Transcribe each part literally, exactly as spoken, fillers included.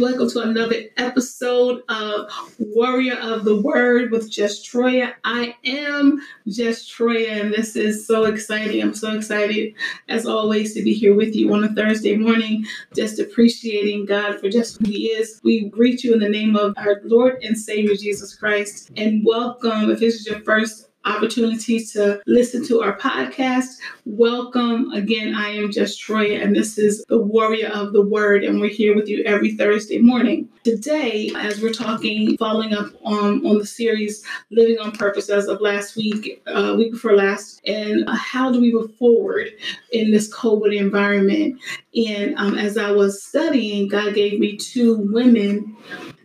Welcome to another episode of Warrior of the Word with Jess Troiya. I am Jess Troiya, and this is so exciting. I'm so excited, as always, to be here with you on a Thursday morning, just appreciating God for just who He is. We greet you in the name of our Lord and Savior, Jesus Christ, and welcome. If this is your first opportunity to listen to our podcast, welcome. Again, I am Jess Troiya, and this is the Warrior of the Word, and we're here with you every Thursday morning. Today, as we're talking, following up on, on the series Living on Purpose as of last week, uh, week before last, and uh, how do we move forward in this COVID environment? And um, as I was studying, God gave me two women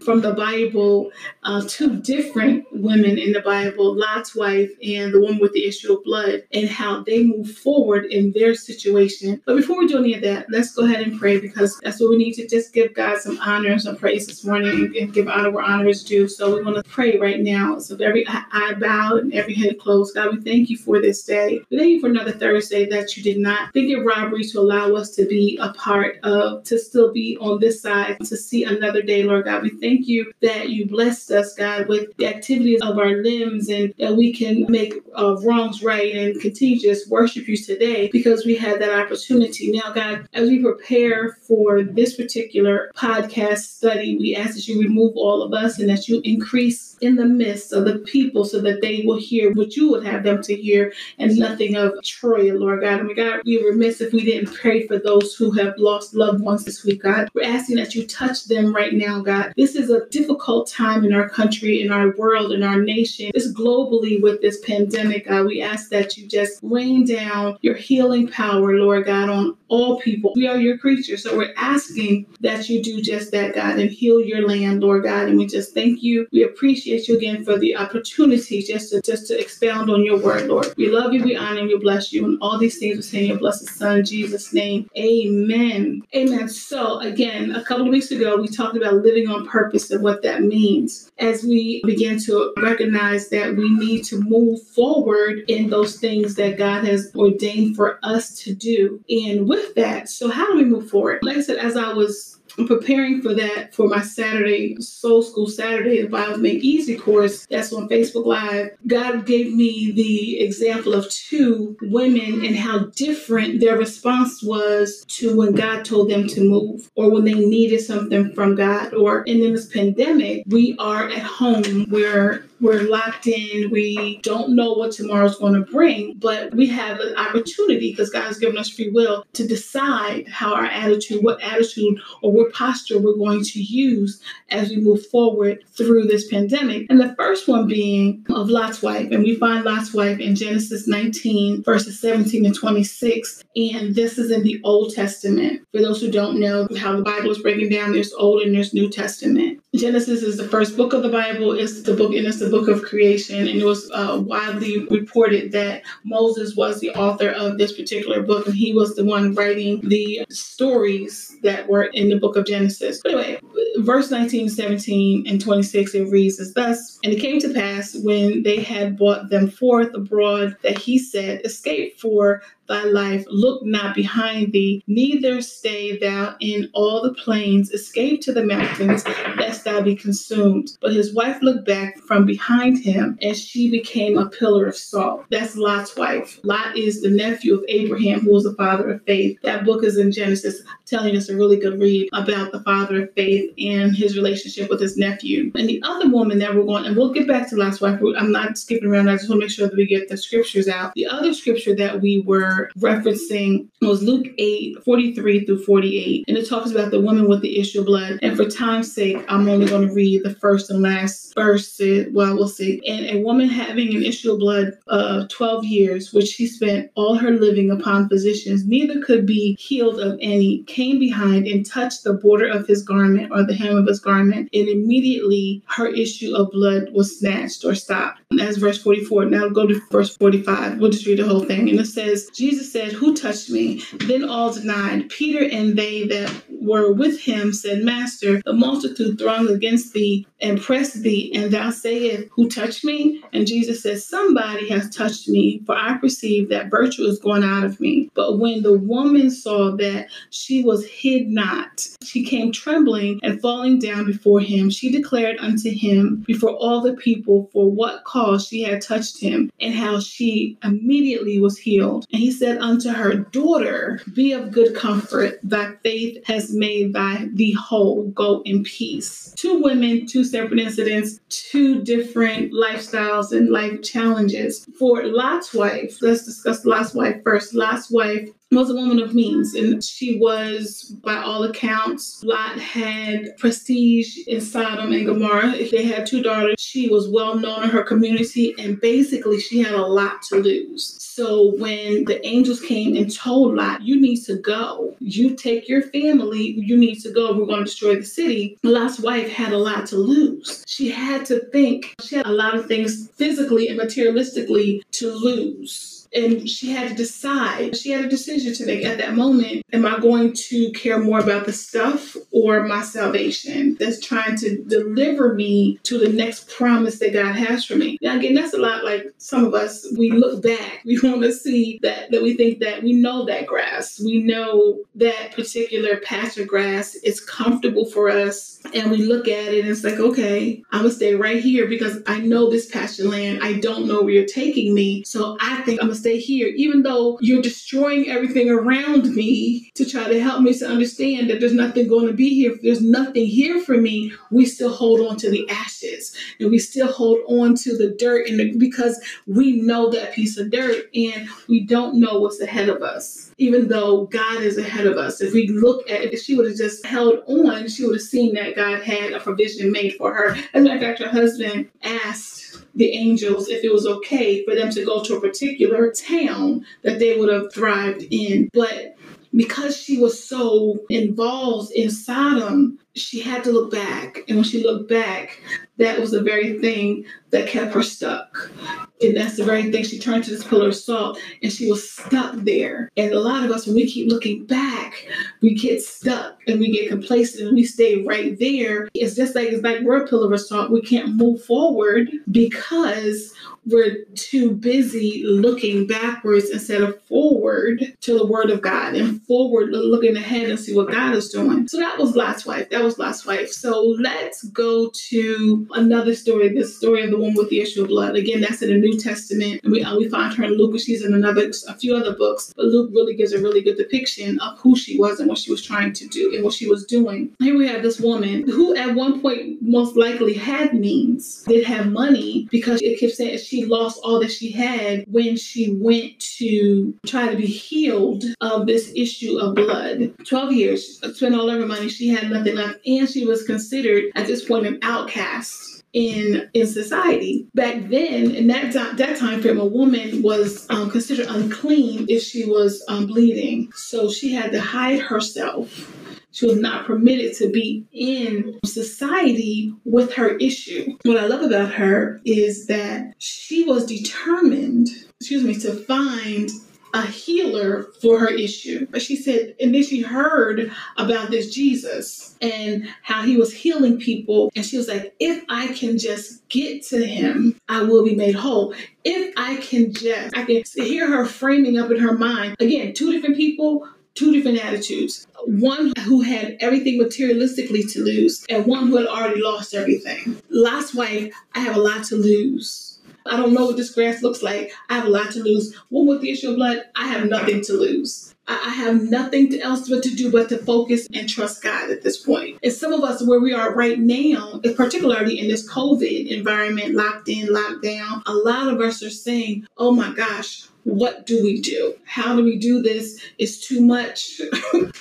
from the Bible, uh, two different women in the Bible, Lot's wife and the woman with the issue of blood, and how they move forward in their situation. But before we do any of that, let's go ahead and pray, because that's what we need to just give God some honor and some praise this morning and give honor where honor is due. So we want to pray right now. So every eye bowed and every head closed. God, we thank you for this day. We thank you for another Thursday that you did not think it robbery to allow us to be a part of, to still be on this side, to see another day, Lord God. We thank Thank you that you blessed us, God, with the activities of our limbs, and that we can make uh, wrongs right and continue to just worship you today because we had that opportunity. Now, God, as we prepare for this particular podcast study, we ask that you remove all of us and that you increase in the midst of the people so that they will hear what you would have them to hear and nothing of Troiya, Lord God. And God, we were remiss if we didn't pray for those who have lost loved ones this week, God. We're asking that you touch them right now, God. This This is a difficult time in our country, in our world, in our nation. It's globally with this pandemic, God. We ask that you just rain down your healing power, Lord God, on all people. We are your creatures, so we're asking that you do just that, God, and heal your land, Lord God. And we just thank you. We appreciate you again for the opportunity just to just to expound on your word, Lord. We love you, we honor you, we bless you, and all these things we say in your blessed Son, Jesus' name. Amen. Amen. So again, a couple of weeks ago, we talked about living on purpose and what that means as we begin to recognize that we need to move forward in those things that God has ordained for us to do. And with that, so how do we move forward? Like I said, as I was I'm preparing for that for my Saturday Soul School Saturday, the Bible Made Easy course that's on Facebook Live, God gave me the example of two women and how different their response was to when God told them to move, or when they needed something from God, or in this pandemic, we are at home, we're we're locked in, we don't know what tomorrow's going to bring, but we have an opportunity because God has given us free will to decide how our attitude, what attitude or what posture we're going to use as we move forward through this pandemic. And the first one being of Lot's wife. And we find Lot's wife in Genesis nineteen, verses seventeen and twenty-six. And this is in the Old Testament. For those who don't know how the Bible is breaking down, there's Old and there's New Testament. Genesis is the first book of the Bible. It's the book, and it's the book of creation. And it was uh, widely reported that Moses was the author of this particular book, and he was the one writing the stories that were in the book of Genesis. But anyway, verse nineteen, seventeen, and twenty-six, it reads as thus: And it came to pass, when they had brought them forth abroad, that he said, Escape for thy life, look not behind thee, neither stay thou in all the plains, escape to the mountains, lest thou be consumed. But his wife looked back from behind him, and she became a pillar of salt. That's Lot's wife. Lot is the nephew of Abraham, who was the father of faith. That book is in Genesis, telling us a really good read about the father of faith and his relationship with his nephew. And the other woman that we're going, and we'll get back to Lot's wife. I'm not skipping around. I just want to make sure that we get the scriptures out. The other scripture that we were referencing was Luke eight, forty-three through forty-eight. And it talks about the woman with the issue of blood. And for time's sake, I'm only going to read the first and last verse. Well, we'll see. And a woman having an issue of blood of uh, twelve years, which she spent all her living upon physicians, neither could be healed of any, came behind and touched the border of his garment, or the hem of his garment. And immediately her issue of blood was snatched or stopped. And that's verse forty-four. Now go to verse forty-five. We'll just read the whole thing. And it says, Jesus said, Who touched me? Then all denied, Peter and they that were with him said, Master, the multitude thronged against thee and pressed thee, and thou sayest, Who touched me? And Jesus said, Somebody has touched me, for I perceive that virtue is gone out of me. But when the woman saw that she was hid not, she came trembling and falling down before him. She declared unto him before all the people for what cause she had touched him, and how she immediately was healed. And he said unto her, Daughter, be of good comfort. Thy faith has made thy thee whole. Go in peace. Two women, two separate incidents, two different lifestyles and life challenges. For Lot's wife, let's discuss Lot's wife first. Lot's wife was a woman of means, and she was, by all accounts, Lot had prestige in Sodom and Gomorrah. They had two daughters. She was well known in her community, and basically she had a lot to lose. So when the angels came and told Lot, you need to go. You take your family. You need to go. We're going to destroy the city. Lot's wife had a lot to lose. She had to think. She had a lot of things physically and materialistically to lose. And she had to decide. She had a decision to make at that moment. Am I going to care more about the stuff or my salvation that's trying to deliver me to the next promise that God has for me? Now, again, that's a lot like some of us. We look back. We want to see that, that we think that we know that grass. We know that particular pasture grass is comfortable for us. And we look at it and it's like, okay, I'm going to stay right here because I know this pasture land. I don't know where you're taking me. So I think I'm going to stay here, even though you're destroying everything around me to try to help me to understand that there's nothing going to be here. If there's nothing here for me, we still hold on to the ashes and we still hold on to the dirt, and the, because we know that piece of dirt and we don't know what's ahead of us, even though God is ahead of us. If we look at it, if she would have just held on, she would have seen that God had a provision made for her. As a matter of fact, her husband asked the angels if it was okay for them to go to a particular town that they would have thrived in. But because she was so involved in Sodom, she had to look back. And when she looked back, that was the very thing that kept her stuck. And that's the very thing. She turned to this pillar of salt and she was stuck there. And a lot of us, when we keep looking back, we get stuck and we get complacent and we stay right there. It's just like, it's like we're a pillar of salt. We can't move forward because we're too busy looking backwards instead of forward to the word of God, and forward looking ahead and see what God is doing. So that was Lot's wife. That was Lot's wife. So let's go to another story, this story of the woman with the issue of blood. Again, that's in the New Testament. And we, uh, we find her in Luke. She's in another, a few other books. But Luke really gives a really good depiction of who she was and what she was trying to do and what she was doing. Here we have this woman who at one point most likely had means, did have money, because it kept saying she lost all that she had when she went to try to be healed of this issue of blood. twelve years, spent all of her money. She had nothing left. And she was considered at this point an outcast in in society. Back then, in that time, that time frame, a woman was um, considered unclean if she was um, bleeding. So she had to hide herself. She was not permitted to be in society with her issue. What I love about her is that she was determined, excuse me, to find a healer for her issue. But she said, and then she heard about this Jesus and how he was healing people. And she was like, if I can just get to him, I will be made whole. If I can just, I can hear her framing up in her mind. Again, two different people, two different attitudes. One who had everything materialistically to lose and one who had already lost everything. Lot's wife, I have a lot to lose. I don't know what this grass looks like. I have a lot to lose. Well, with the issue of blood, I have nothing to lose. I have nothing else but to do but to focus and trust God at this point. And some of us, where we are right now, particularly in this COVID environment, locked in, locked down, a lot of us are saying, oh my gosh, what do we do? How do we do this? It's too much.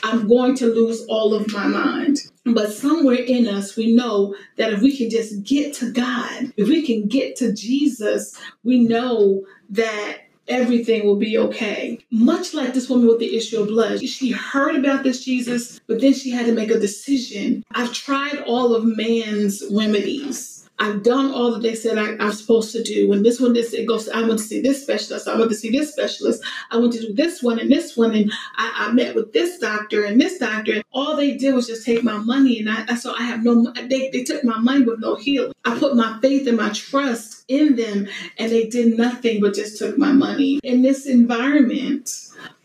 I'm going to lose all of my mind. But somewhere in us, we know that if we can just get to God, if we can get to Jesus, we know that everything will be okay. Much like this woman with the issue of blood, she heard about this Jesus, but then she had to make a decision. I've tried all of man's remedies. I've done all that they said I, I'm supposed to do. When this one, this, it goes, I want to see this specialist. I want to see this specialist. I want to do this one and this one. And I, I met with this doctor and this doctor. And all they did was just take my money. And I, I so I have no, they, they took my money with no healing. I put my faith and my trust in them, and they did nothing but just took my money. In this environment,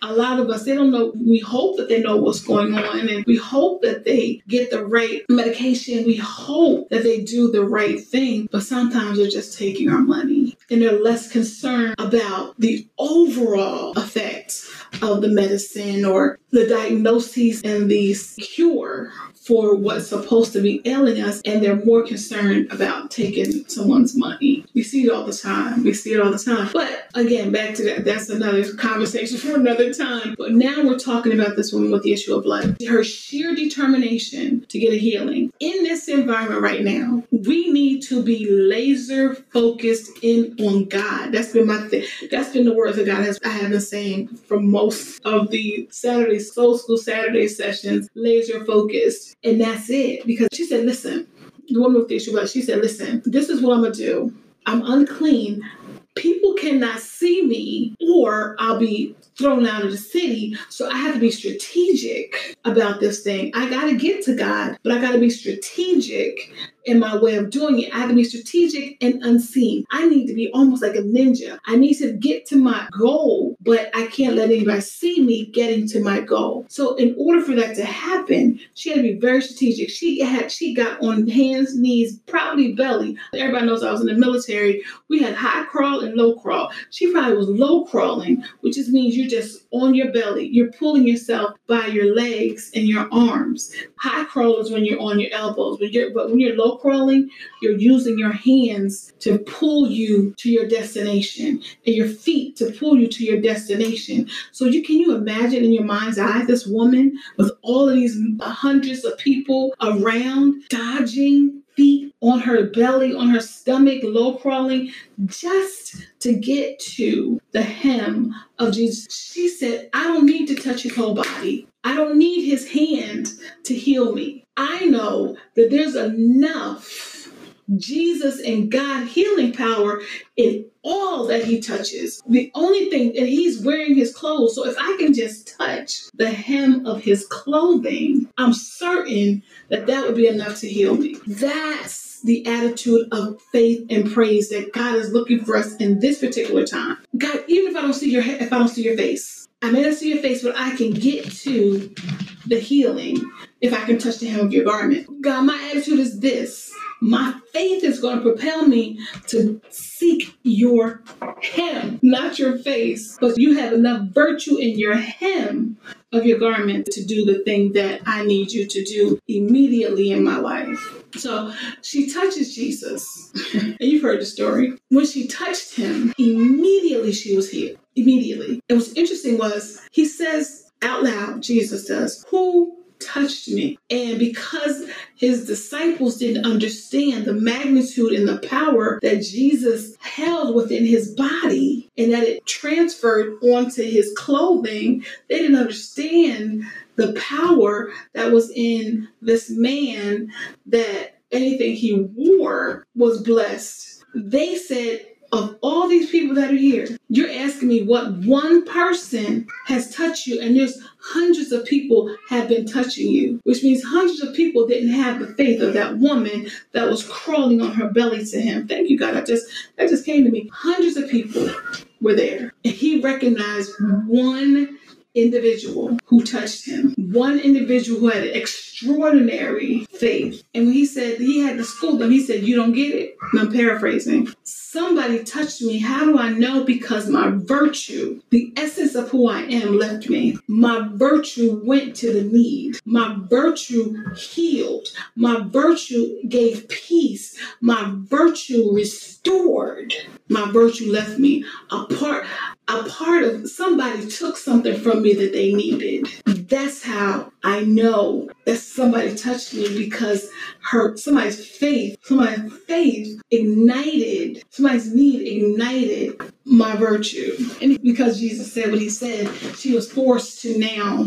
a lot of us, they don't know. We hope that they know what's going on, and we hope that they get the right medication. We hope that they do the right thing, but sometimes they're just taking our money, and they're less concerned about the overall effects of the medicine or the diagnoses and the cure for what's supposed to be ailing us, and they're more concerned about taking someone's money. We see it all the time. We see it all the time. But again, back to that, that's another conversation for another time. But now we're talking about this woman with the issue of blood. Her sheer determination to get a healing. In this environment right now, we need to be laser focused in on God. That's been my thing. That's been the words that God has, I have been saying for most of the Saturday Soul School Saturday sessions, laser focused. And that's it. Because she said, listen, the woman with the issue of blood, she said, listen, this is what I'm going to do. I'm unclean. People cannot see me or I'll be thrown out of the city. So I have to be strategic about this thing. I got to get to God, but I got to be strategic in my way of doing it. I have to be strategic and unseen. I need to be almost like a ninja. I need to get to my goal, but I can't let anybody see me getting to my goal. So in order for that to happen, she had to be very strategic. She had, she got on hands, knees, probably belly. Everybody knows I was in the military. We had high crawl and low crawl. She probably was low crawling, which just means you're just on your belly. You're pulling yourself by your legs and your arms. High crawl is when you're on your elbows, but, you're, but when you're low crawling, you're using your hands to pull you to your destination and your feet to pull you to your destination. So you can you imagine in your mind's eye this woman with all of these hundreds of people around, dodging, feet on her belly, on her stomach, low crawling, just to get to the hem of Jesus. She said, I don't need to touch his whole body. I don't need his hand to heal me. I know that there's enough Jesus and God healing power in all that he touches. The only thing, and he's wearing his clothes. So if I can just touch the hem of his clothing, I'm certain that that would be enough to heal me. That's the attitude of faith and praise that God is looking for us in this particular time. God, even if I don't see your, if I don't see your face, I may not see your face, but I can get to the healing if I can touch the hem of your garment. God, my attitude is this. My faith is going to propel me to seek your hem, not your face, because you have enough virtue in your hem of your garment to do the thing that I need you to do immediately in my life. So she touches Jesus, and you've heard the story. When she touched him, immediately she was healed, immediately. And what's interesting was he says out loud, Jesus does, who touched me? And because his disciples didn't understand the magnitude and the power that Jesus held within his body and that it transferred onto his clothing, they didn't understand the power that was in this man, that anything he wore was blessed. They said, of all these people that are here, you're asking me what one person has touched you, and there's hundreds of people have been touching you, which means hundreds of people didn't have the faith of that woman that was crawling on her belly to him. Thank you, God. I just, that just came to me. Hundreds of people were there, and he recognized one individual who touched him, one individual who had extraordinary faith. And when he said, he had to school them, he said, you don't get it. And I'm paraphrasing. Somebody touched me. How do I know? Because my virtue, the essence of who I am, left me. My virtue went to the need. My virtue healed. My virtue gave peace. My virtue restored. My virtue left me. A part, a part of somebody took something from me that they needed. That's how I know that somebody touched me, because her somebody's faith, somebody's faith ignited, somebody's need ignited my virtue. And because Jesus said what he said, she was forced to now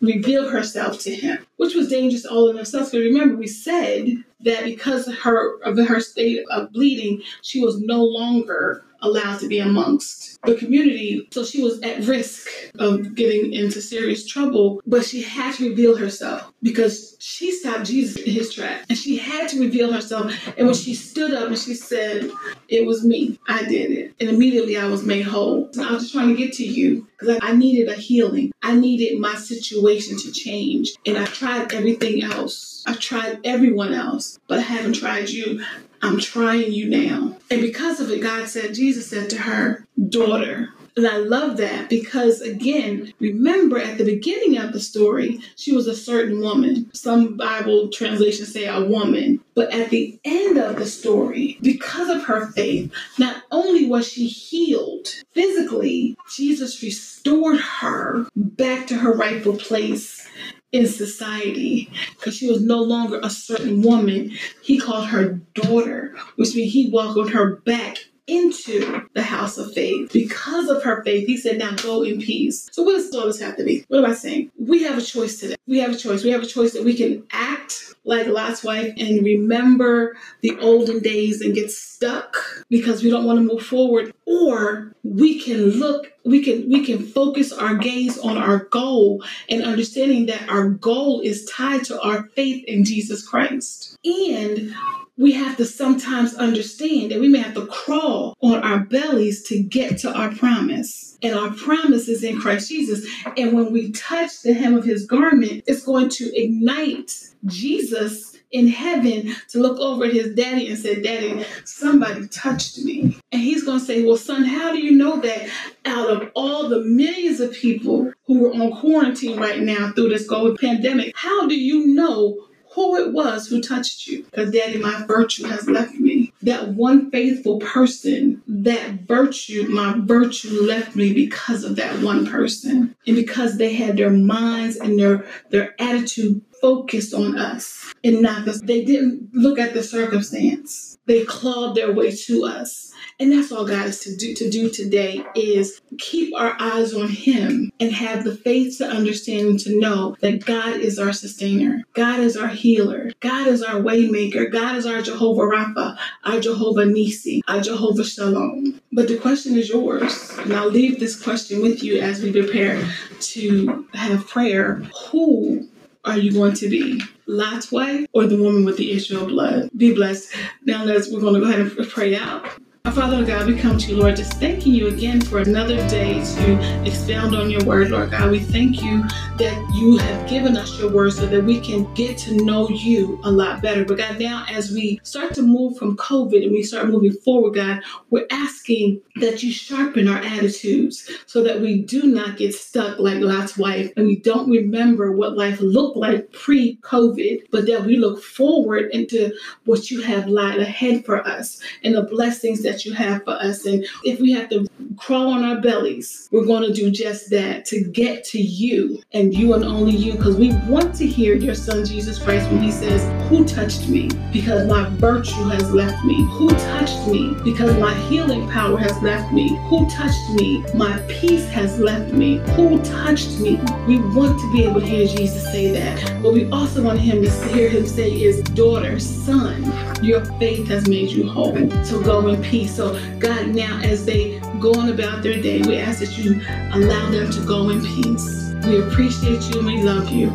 reveal herself to him, which was dangerous all in itself. Because remember, we said that because of her, of her state of bleeding, she was no longer allowed to be amongst the community. So she was at risk of getting into serious trouble, but she had to reveal herself because she stopped Jesus in his tracks. And she had to reveal herself. And when she stood up and she said, it was me, I did it. And immediately I was made whole. So I was just trying to get to you because I needed a healing. I needed my situation to change. And I tried everything else. I've tried everyone else, but I haven't tried you. I'm trying you now. And because of it, God said, Jesus said to her, daughter. And I love that because, again, remember at the beginning of the story, she was a certain woman. Some Bible translations say a woman. But at the end of the story, because of her faith, not only was she healed physically, Jesus restored her back to her rightful place in society, because she was no longer a certain woman. He called her daughter, which means he welcomed her back into the house of faith. Because of her faith, he said, now go in peace. So what does all this have to be? What am I saying? We have a choice today. We have a choice. We have a choice that we can act like Lot's wife and remember the olden days and get stuck because we don't want to move forward. Or we can look, we can, we can focus our gaze on our goal and understanding that our goal is tied to our faith in Jesus Christ. And we have to sometimes understand that we may have to crawl on our bellies to get to our promise. And our promise is in Christ Jesus. And when we touch the hem of his garment, it's going to ignite Jesus in heaven to look over at his daddy and say, Daddy, somebody touched me. And he's going to say, well, son, how do you know that out of all the millions of people who are on quarantine right now through this COVID pandemic, how do you know who it was who touched you? Because, Daddy, my virtue has left me. That one faithful person, that virtue, my virtue left me because of that one person. And because they had their minds and their, their attitude focused on us and not us. They didn't look at the circumstance. They clawed their way to us. And that's all God is to do, to do today is keep our eyes on him and have the faith to understand and to know that God is our sustainer. God is our healer. God is our way maker. God is our Jehovah Rapha, our Jehovah Nisi, our Jehovah Shalom. But the question is yours. And I'll leave this question with you as we prepare to have prayer. Who are you going to be? Lot's wife or the woman with the issue of blood? Be blessed. Now let's, we're going to go ahead and pray out. Our Father and God, we come to you, Lord, just thanking you again for another day to expound on your word, Lord God. We thank you that you have given us your word so that we can get to know you a lot better. But God, now as we start to move from COVID and we start moving forward, God, we're asking that you sharpen our attitudes so that we do not get stuck like Lot's wife and we don't remember what life looked like pre-COVID, but that we look forward into what you have lied ahead for us and the blessings that that you have for us. And if we have to crawl on our bellies, we're going to do just that to get to you and you and only you, because we want to hear your son Jesus Christ when he says, who touched me? Because my virtue has left me. Who touched me? Because my healing power has left me. Who touched me? My peace has left me. Who touched me? We want to be able to hear Jesus say that, but we also want him to hear him say is, daughter, son, your faith has made you whole. So go in peace. So God, now as they go on about their day, we ask that you allow them to go in peace. We appreciate you and we love you.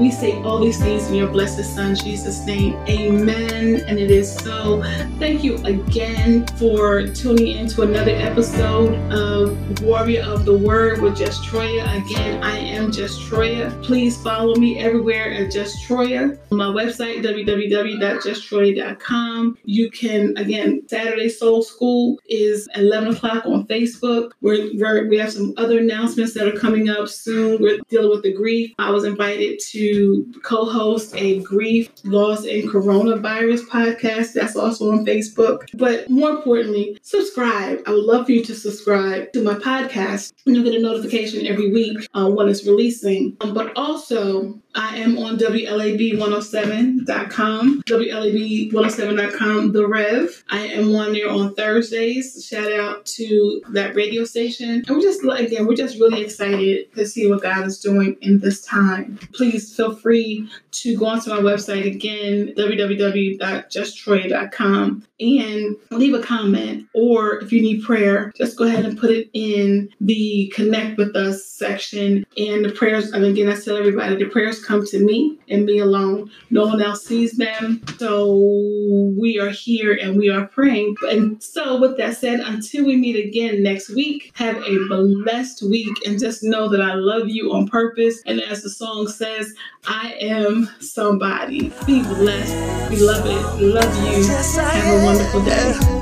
We say all these things in your blessed son, Jesus' name. Amen. And it is so. Thank you again for tuning in to another episode of Warrior of the Word with Jess Troiya. Again, I am Jess Troiya. Please follow me everywhere at Jess Troiya. My website, w w w dot jess troiya dot com. You can, again, Saturday Soul School is eleven o'clock on Facebook. We're, we're, we have some other announcements that are coming up soon. We're dealing with the grief. I was invited to co-host a grief, loss, and coronavirus podcast. That's also on Facebook. But more importantly, subscribe. I would love for you to subscribe to my podcast. You'll get a notification every week uh, when it's releasing. Um, but also, I am on W L A B one oh seven dot com, W L A B one oh seven dot com, The Rev. I am on there on Thursdays. Shout out to that radio station. And we're just, again, we're just really excited to see what God is doing in this time. Please feel free to go onto my website again, w w w dot jess troiya dot com, and leave a comment. Or if you need prayer, just go ahead and put it in the Connect With Us section. And the prayers, and again, I tell everybody, the prayers come to me and me alone. No one else sees them. So we are here and we are praying. And so with that said, until we meet again next week, have a blessed week, and just know that I love you on purpose. And as the song says, I am somebody. Be blessed. Beloved, love you. Have a wonderful day.